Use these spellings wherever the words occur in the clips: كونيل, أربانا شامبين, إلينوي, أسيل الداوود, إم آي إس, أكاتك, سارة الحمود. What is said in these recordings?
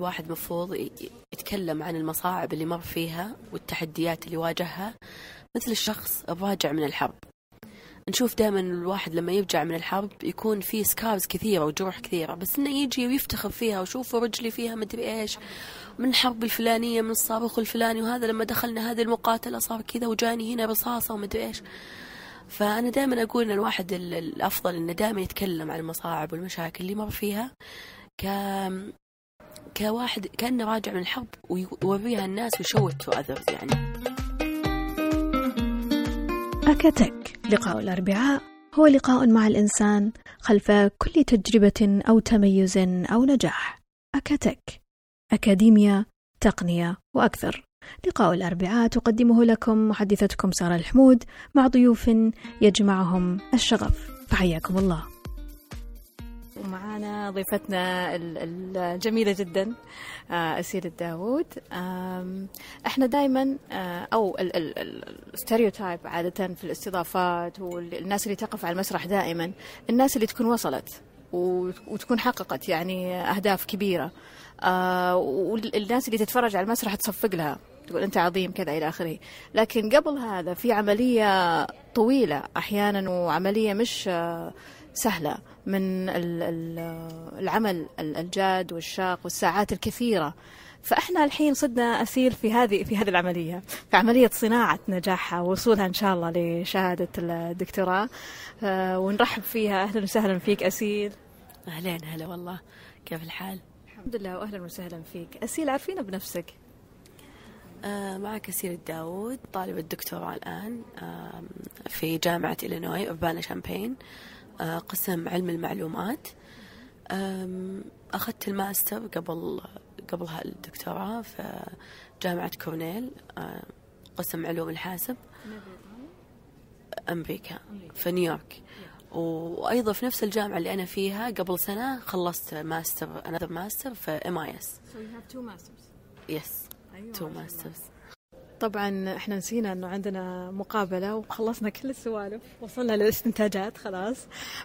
الواحد مفروض يتكلم عن المصاعب اللي مر فيها والتحديات اللي واجهها مثل الشخص الراجع من الحرب. نشوف دائما الواحد لما يرجع من الحرب يكون فيه سكارز كثيرة وجروح كثيرة، بس انه يجي ويفتخر فيها وشوفوا رجلي فيها مدري ايش من الحرب الفلانية من الصاروخ الفلاني، وهذا لما دخلنا هذه المقاتلة صار كذا وجاني هنا رصاصة ومدري ايش. فأنا دائما أقول إن الواحد الأفضل إنه دائما يتكلم عن المصاعب والمشاكل اللي مر فيها كواحد كأنه راجع من الحرب ويوريها الناس ويشوت تو أذرز. يعني أكاتك لقاء الأربعاء هو لقاء مع الإنسان خلف كل تجربة أو تميز أو نجاح. أكاتك، أكاديمية، تقنية وأكثر. لقاء الأربعاء تقدمه لكم محدثتكم سارة الحمود مع ضيوف يجمعهم الشغف، فحياكم الله. ومعنا ضيفتنا الجميلة جدا أسيل الداوود. احنا دايما او الستيريوتايب عادة في الاستضافات والناس اللي تقف على المسرح دائما الناس اللي تكون وصلت وتكون حققت يعني أهداف كبيرة، والناس اللي تتفرج على المسرح تصفق لها تقول أنت عظيم كذا إلى آخره. لكن قبل هذا في عملية طويلة أحيانا وعملية مش سهلة من العمل الجاد والشاق والساعات الكثيرة. فإحنا الحين صدنا أسيل في هذه العملية، في عملية صناعة نجاحها ووصولها إن شاء الله لشهادة الدكتوراه، ونرحب فيها. أهلا وسهلا فيك أسيل. أهلا، هلا والله، كيف الحال؟ الحمد لله وأهلا وسهلا فيك. أسيل عارفين بنفسك؟ معك أسيل الداوود، طالبة الدكتوراه الآن في جامعة إلينوي أربانا شامبين، قسم علم المعلومات. أخذت الماستر قبلها الدكتوراه في جامعة كونيل، قسم علوم الحاسب، أمريكا في نيويورك. وأيضا في نفس الجامعة اللي أنا فيها قبل سنة خلصت ماستر، another ماستر في إم آي إس. So you have two masters. Yes, two masters. طبعا احنا نسينا انه عندنا مقابلة وخلصنا كل السوالف، وصلنا للاستنتاجات خلاص،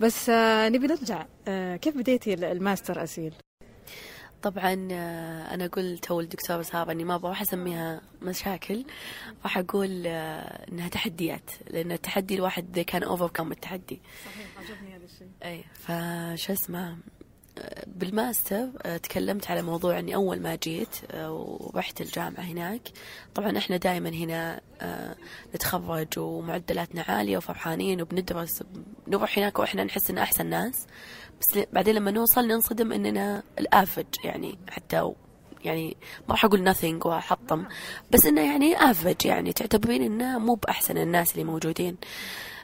بس نبي نرجع. كيف بديتي الماستر أسيل؟ طبعا أنا قلت أول دكتورة سارة أني ما بروح أسميها مشاكل، راح أقول أنها تحديات، لأن التحدي الواحد ذي كان overcome التحدي. صحيح، عجبني هذا الشيء. أي فش اسمه بالماستر تكلمت على موضوع أني أول ما جيت ورحت الجامعة هناك. طبعا إحنا دائما هنا نتخرج ومعدلاتنا عالية وفرحانين وبندرس، نروح هناك وإحنا نحس إن أحسن ناس، بس بعدين لما نوصل ننصدم إننا الآفج، يعني حتى يعني ما راح أقول nothing وأحطم، بس إنه يعني آفج، يعني تعتبرين إنه مو بأحسن الناس اللي موجودين.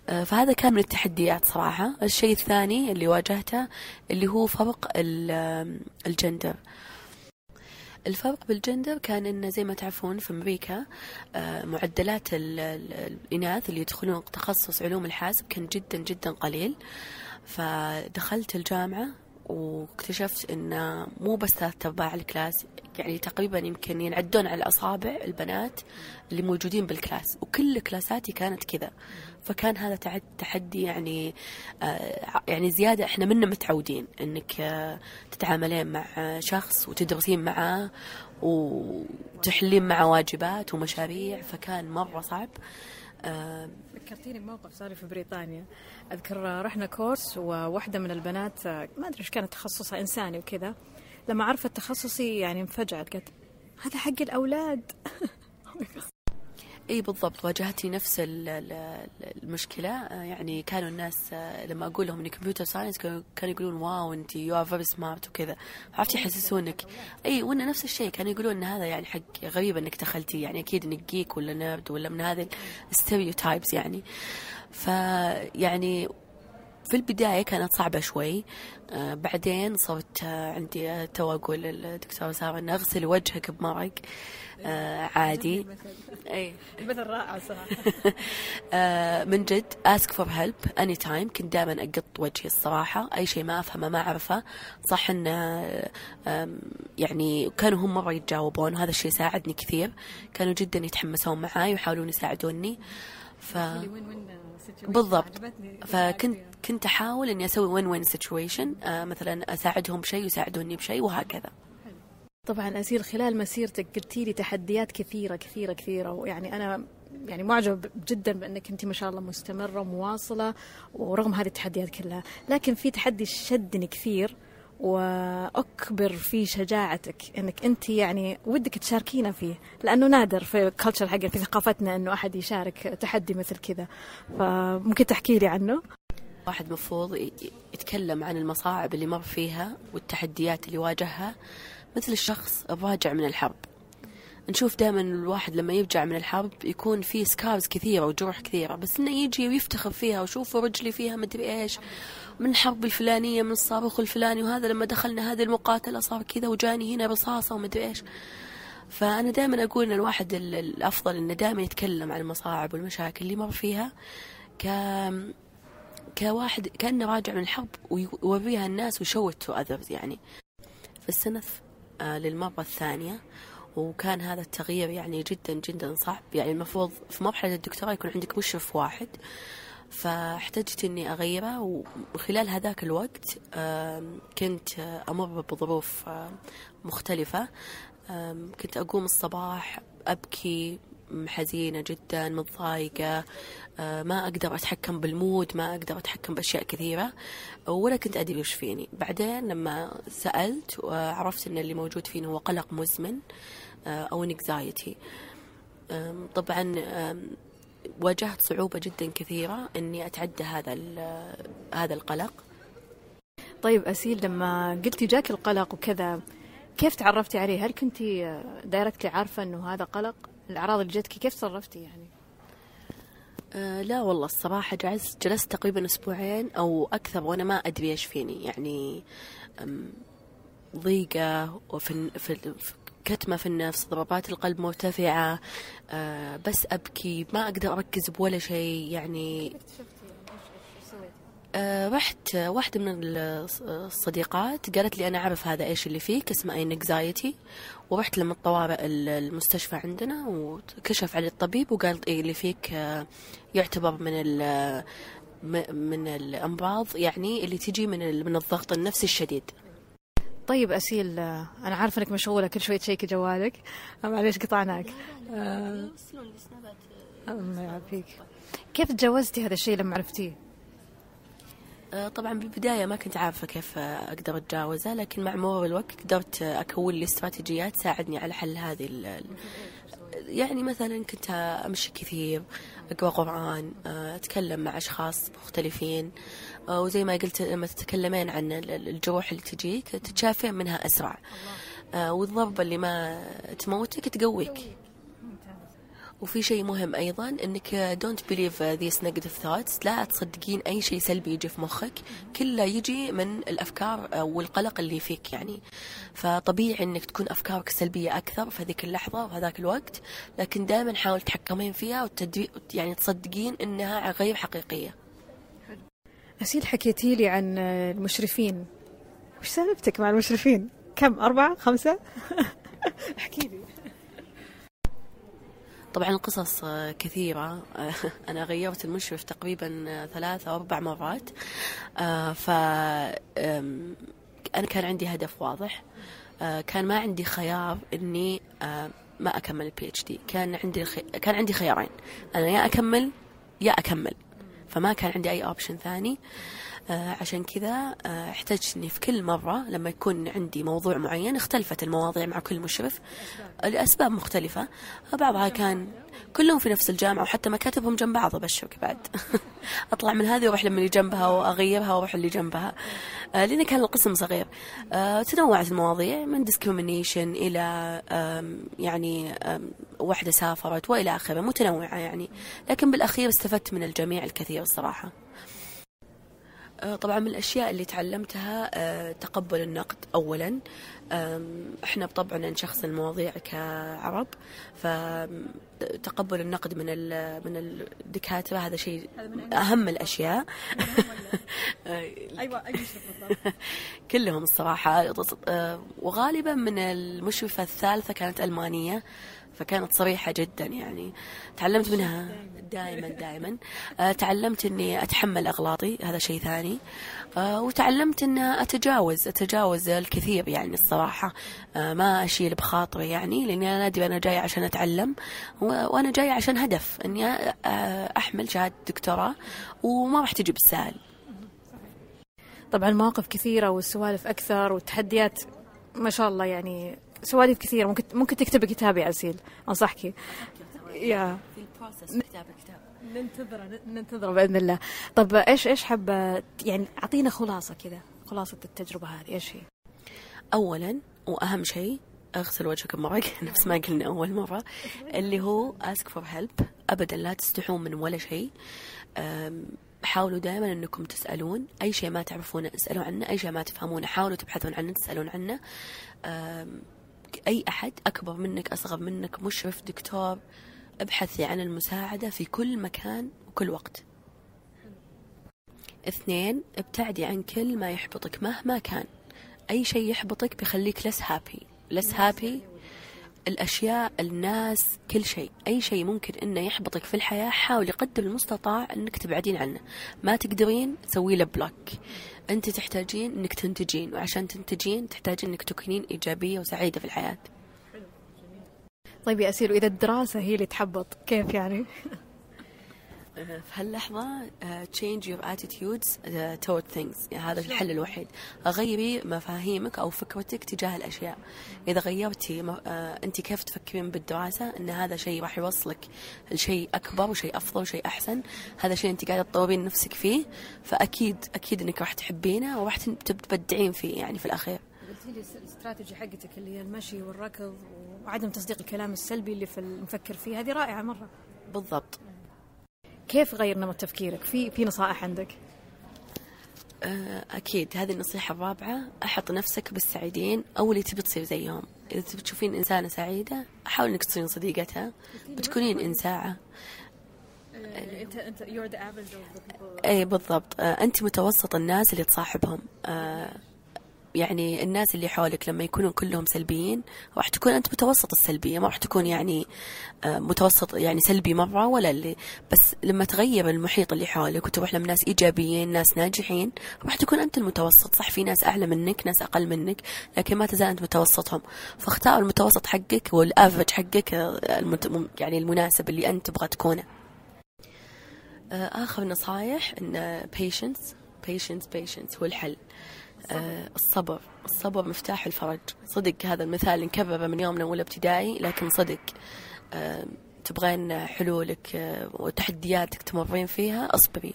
فهذا كان من التحديات صراحة. الشيء الثاني اللي واجهته اللي هو فرق الجندر. الفرق بالجندر كان إنه زي ما تعرفون في أمريكا معدلات الإناث اللي يدخلون تخصص علوم الحاسب كان جدا جدا قليل. فدخلت الجامعة واكتشفت إنه مو بس 3/4 الكلاس، يعني تقريبا يمكن ينعدون على الأصابع البنات اللي موجودين بالكلاس، وكل كلاساتي كانت كذا. فكان هذا تحدي، يعني يعني زيادة إحنا منا متعودين إنك تتعاملين مع شخص وتدرسين معه وتحلين مع واجبات ومشاريع، فكان مرة صعب. فكرتيني بموقف صار في بريطانيا. أذكر رحنا كورس وواحدة من البنات ما أدري إيش كانت تخصصها، إنساني وكذا، لما عرفت تخصصي يعني انفجعت، قالت هذا حق الأولاد. اي بالضبط، واجهتني نفس المشكله. يعني كانوا الناس لما اقول لهم اني كمبيوتر ساينس كانوا يقولون واو انت يو ار فيري سمارت وكذا، عرفتي يحسسونك. اي وان نفس الشيء كانوا يقولون ان هذا يعني حق غريب انك دخلتي، يعني اكيد انك جيك ولا نيرد ولا من هذه الستيريوتايبس يعني. فيعني في البداية كانت صعبة شوي، بعدين صرت عندي تواقل الدكتورة سارة أن أغسل وجهك بمرق عادي. أي مثل رائع صراحة. من جد ask for help anytime. كنت دائما أقط وجهي الصراحة، أي شيء ما أفهمه ما أعرفه. صح أن يعني كانوا هم مرة يتجاوبون، وهذا الشيء ساعدني كثير، كانوا جدا يتحمسون معاي ويحاولون يساعدوني. بالضبط، فكنت أحاول إني أسوي win-win situation، مثلا أساعدهم بشيء ويساعدوني بشيء وهكذا. طبعا أسيل، خلال مسيرتك قلتي لي تحديات كثيرة كثيرة كثيرة، ويعني أنا يعني معجب جدا بأنك أنت ما شاء الله مستمرة ومواصلة ورغم هذه التحديات كلها، لكن في تحدي شدني كثير وأكبر في شجاعتك أنك أنت يعني ودك تشاركينا فيه، لأنه نادر في الكالتشر حقنا في ثقافتنا أنه أحد يشارك تحدي مثل كذا، فممكن تحكي لي عنه؟ واحد مفروض يتكلم عن المصاعب اللي مر فيها والتحديات اللي واجهها مثل الشخص الراجع من الحرب. نشوف دائما الواحد لما يرجع من الحرب يكون فيه سكارز كثيرة وجروح كثيرة، بس إنه يجي ويفتخر فيها وشوفوا رجلي فيها مدري إيش من الحرب الفلانية، من الصاروخ الفلاني، وهذا لما دخلنا هذه المقاتلة صار كذا وجاني هنا رصاصة ومدري إيش. فأنا دائما أقول إن الواحد الأفضل إنه دائما يتكلم عن المصاعب والمشاكل اللي مر فيها كواحد كأنه راجع من الحرب ويوريها الناس وشوت أذرز. يعني في السنة للمرة الثانية، وكان هذا التغيير يعني جدا جدا صعب. يعني المفروض في مرحلة الدكتوراه يكون عندك مشرف واحد، فاحتجت أني أغيره. وخلال هذاك الوقت كنت أمر بظروف مختلفة، كنت أقوم الصباح أبكي حزينة جدا متضايقة، ما أقدر أتحكم بالمود، ما أقدر أتحكم بأشياء كثيرة، ولا كنت أدري وش فيني. بعدين لما سألت عرفت أن اللي موجود فيني هو قلق مزمن أو انكزايتي. طبعا واجهت صعوبة جدا كثيرة أني أتعدى هذا القلق. طيب أسيل، لما قلتي جاك القلق وكذا كيف تعرفتي عليه؟ هل كنتي دايركتلي عارفة أنه هذا قلق؟ الأعراض اللي جتك كيف تصرفتي يعني؟ لا والله الصراحة جلست تقريبا أسبوعين أو أكثر وأنا ما أدري إيش فيني، يعني ضيقة وفي كتمة في النفس، ضربات القلب مرتفعة، بس أبكي، ما أقدر أركز بولا شيء. يعني رحت واحدة من الصديقات قالت لي أنا أعرف هذا إيش اللي فيك، اسمه anxiety. ورحت لما الطوارئ المستشفى عندنا وكشف علي الطبيب وقال إيه اللي فيك يعتبر من الأمراض يعني اللي تجي من الضغط النفسي الشديد. طيب أسيل، أنا عارفة أنك مشغولة كل شوية تشيكي جوالك، معليش قطعناك. الله يعافيك. كيف تجاوزتي هذا الشيء لما عرفتيه؟ طبعا بالبداية ما كنت عارفة كيف أقدر أتجاوزها، لكن مع مرور الوقت قدرت أكون لي استراتيجيات تساعدني على حل هذه يعني مثلا كنت أمشي كثير، أقرأ قرآن، أتكلم مع أشخاص مختلفين، وزي ما قلت لما تتكلمين عن الجروح اللي تجيك تتشافين منها أسرع، والضربة اللي ما تموتك تقويك. وفي شيء مهم أيضا أنك don't believe these negative thoughts، لا تصدقين أي شيء سلبي يجي في مخك، كله يجي من الأفكار والقلق اللي فيك. يعني فطبيعي أنك تكون أفكارك سلبية أكثر في هذيك اللحظة وهذاك الوقت، لكن دائما حاول تتحكمين فيها يعني تصدقين أنها غير حقيقية. أسيل، حكيتي لي عن المشرفين، وش سالفتك مع المشرفين؟ كم، 4 5؟ احكي لي. طبعا القصص كثيرة، أنا غيرت المشرف تقريبا 3 أو 4 مرات. فأنا كان عندي هدف واضح، كان ما عندي خيار إني ما أكمل PhD، كان عندي خيارين، أنا يا أكمل، فما كان عندي أي أوبشن ثاني. عشان كذا احتجت إني في كل مرة لما يكون عندي موضوع معين، اختلفت المواضيع مع كل مشرف لأسباب مختلفة، بعضها كان كلهم في نفس الجامعة وحتى مكاتبهم جنب بعض، أبشرك بعد أطلع من هذه وأروح للي جنبها وأغيرها وأروح اللي جنبها، لأن كان القسم صغير. تنوعت المواضيع من ديسكريمينيشن إلى يعني واحدة سافرت وإلى آخره، متنوعة يعني، لكن بالأخير استفدت من الجميع الكثير الصراحة. طبعا من الأشياء اللي تعلمتها تقبل النقد أولا. احنا طبعا نشخص المواضيع كعرب، فتقبل النقد من الدكاترة هذا شيء أهم الأشياء. أيوة كلهم الصراحة، وغالبا من المشرفة الثالثة كانت ألمانية، فكانت صريحة جدا. يعني تعلمت منها دائما تعلمت أني أتحمل أغلاطي، هذا شيء ثاني، وتعلمت أن أتجاوز الكثير يعني الصراحة. صراحة ما أشيل بخاطري يعني، لأني أنا أدري أنا جاية عشان أتعلم، وأنا جاية عشان هدف أني أحمل شهادة دكتوراه، وما راح تجي بالسهل. طبعا مواقف كثيرة والسوالف أكثر والتحديات ما شاء الله، يعني سوالف كثيرة. ممكن تكتبي كتابي يا أسيل، أنصحكي يا في البروسس كتاب ننتظره بإذن الله. طب إيش حابة يعني أعطينا خلاصة كذا، خلاصة التجربة هذه إيش هي؟ أولا وأهم شيء اغسل وجهك بمرق نفس ما قلنا أول مرة، اللي هو ask for help، أبدا لا تستحون من ولا شيء. حاولوا دائما أنكم تسألون، أي شيء ما تعرفونه اسألوا عنه، أي شيء ما تفهمونه حاولوا تبحثون عنه تسألون عنه. أي أحد أكبر منك أصغر منك مشرف دكتور، ابحثي عن المساعدة في كل مكان وكل وقت. 2، ابتعدي عن كل ما يحبطك مهما كان، أي شيء يحبطك بيخليك less happy، الأشياء الناس كل شيء، أي شيء ممكن إنه يحبطك في الحياة حاولي قدر المستطاع إنك تبعدين عنه. ما تقدرين سوي له بلوك، أنت تحتاجين إنك تنتجين، وعشان تنتجين تحتاجين إنك تكونين إيجابية وسعيدة في الحياة. طيب يا أسيل، وإذا الدراسة هي اللي تحبط كيف يعني؟ في هاللحظة change your attitudes toward things، يعني هذا الحل الوحيد. غيري مفاهيمك أو فكرتك تجاه الأشياء. إذا غيرتي أنت كيف تفكرين بالدراسة أن هذا شيء راح يوصلك لشيء أكبر وشيء أفضل وشيء أحسن، هذا شيء أنت قاعدة تطورين نفسك فيه، فأكيد أنك راح تحبينه وراح تبدعين فيه يعني في الأخير. قلتي لي الاستراتيجي حقتك اللي هي المشي والركض وعدم تصديق الكلام السلبي اللي في المفكر فيه، هذه رائعة مرة. بالضبط. كيف غيرنا من تفكيرك؟ في نصائح عندك؟ أكيد. هذه النصيحة الرابعة، أحط نفسك بالسعيدين أو اللي تبي تصير زيهم. إذا تبي تشوفين إنسانة سعيدة حاول إنك تصيرين صديقتها، بتكونين إنساعة. أنت you're the average of the people. أي بالضبط، أنت متوسط الناس اللي تصاحبهم. يعني الناس اللي حولك لما يكونون كلهم سلبيين راح تكون أنت متوسط السلبية، ما راح تكون يعني متوسط يعني سلبي مرة ولا اللي، بس لما تغير المحيط اللي حولك وتروح لناس إيجابيين ناس ناجحين راح تكون أنت المتوسط. صح في ناس أعلى منك ناس أقل منك، لكن ما تزال أنت متوسطهم، فاختار المتوسط حقك والأفرج حقك يعني المناسب اللي أنت تبغى تكونه. آخر نصايح إن patience هو الحل. الصبر مفتاح الفرج. صدق هذا المثال نكرره من يومنا ولا ابتدائي، لكن صدق تبغين حلولك وتحدياتك تمرين فيها اصبري،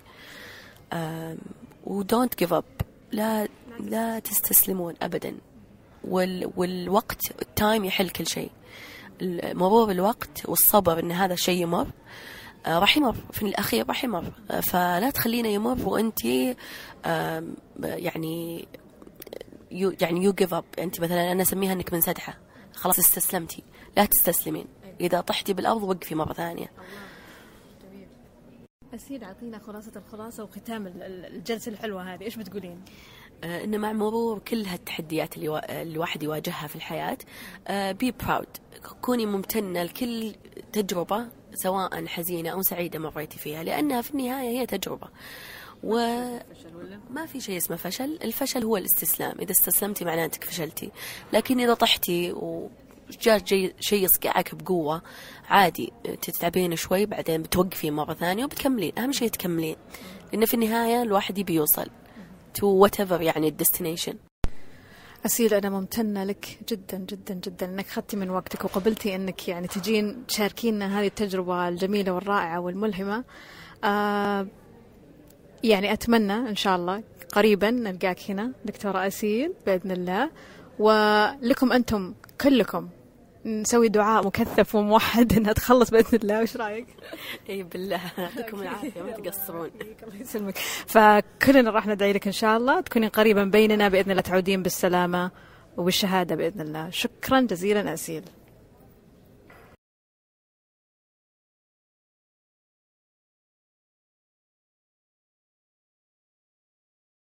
ودونت give up، لا تستسلمون ابدا. والوقت التايم يحل كل شيء، مرور الوقت والصبر ان هذا الشيء يمر، راح يمر في الأخير راح يمر، فلا تخلينا يمر وأنتي يعني you give up. أنت مثلا أنا أسميها أنك منسدحة، خلاص استسلمتي، لا تستسلمين، إذا طحتي بالأرض وقفي مرة ثانية. أسيل، عطينا خلاصة وختام الجلسة الحلوة هذه، إيش بتقولين؟ إن مع مرور كل هالتحديات اللي الواحد يواجهها في الحياة be proud، كوني ممتنة لكل تجربة سواء حزينة أو سعيدة مريتي فيها، لأنها في النهاية هي تجربة، وما في شيء اسمه فشل. الفشل هو الاستسلام، إذا استسلمتي معناتك فشلتي، لكن إذا طحتي وجاء شيء يصقعك بقوة عادي، تتعبين شوي بعدين بتوقفين مرة ثانية وبتكملين. أهم شيء تكملين، لأن في النهاية الواحد بيوصل to whatever يعني destination. أسيل، أنا ممتنة لك جدا جدا جدا أنك خدتي من وقتك وقبلتي أنك يعني تجين تشاركينا هذه التجربة الجميلة والرائعة والملهمة. يعني أتمنى إن شاء الله قريبا نلقاك هنا دكتورة أسيل بإذن الله، ولكم أنتم كلكم نسوي دعاء مكثف وموحد أنها تخلص بإذن الله. وإيش رأيك؟ أي بالله لكم العافية ما تقصرون. فكلنا راح ندعي لك إن شاء الله تكونين قريبا بيننا بإذن الله، تعودين بالسلامة وبالشهادة بإذن الله. شكرا جزيلا أسيل.